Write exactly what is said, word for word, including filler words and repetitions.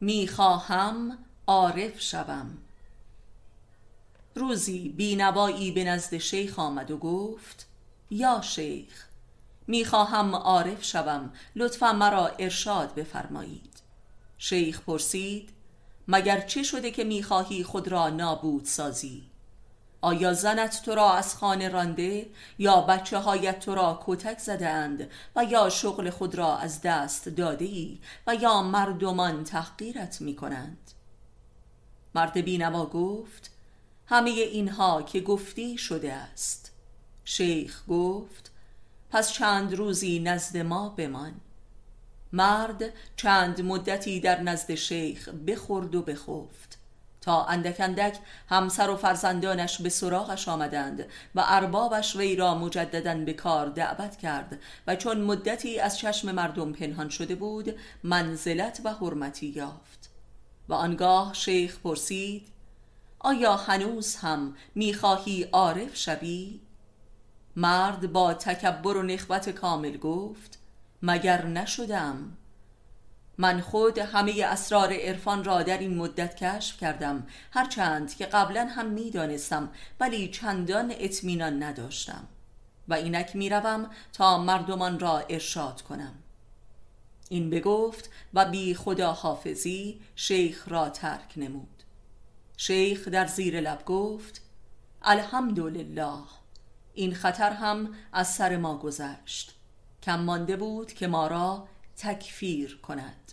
میخواهم عارف شوم. روزی بینوایی به نزد شیخ آمد و گفت: یا شیخ، میخواهم عارف شوم، لطفا مرا ارشاد بفرمایید. شیخ پرسید: مگر چه شده که میخواهی خود را نابود سازی؟ آیا زنت تو را از خانه رانده، یا بچه هایت تو را کتک زده اند، و یا شغل خود را از دست داده ای، و یا مردمان تحقیرت می کنند؟ مرد بینوا گفت: همه اینها که گفتی شده است. شیخ گفت: پس چند روزی نزد ما بمان. مرد چند مدتی در نزد شیخ بخورد و بخفت تا اندک اندک همسر و فرزندانش به سراغش آمدند و اربابش وی را مجدداً به کار دعوت کرد و چون مدتی از چشم مردم پنهان شده بود منزلت و حرمتی یافت. و آنگاه شیخ پرسید: آیا هنوز هم میخواهی عارف شوی؟ مرد با تکبر و نخوت کامل گفت: مگر نشدم؟ من خود همه اسرار عرفان را در این مدت کشف کردم، هرچند که قبلا هم میدانستم ولی چندان اطمینان نداشتم، و اینک میروم تا مردمان را ارشاد کنم. این بگفت و بی خداحافظی شیخ را ترک نمود. شیخ در زیر لب گفت: الحمدلله، این خطر هم از سر ما گذشت، کم مانده بود که ما را تکفیر کند.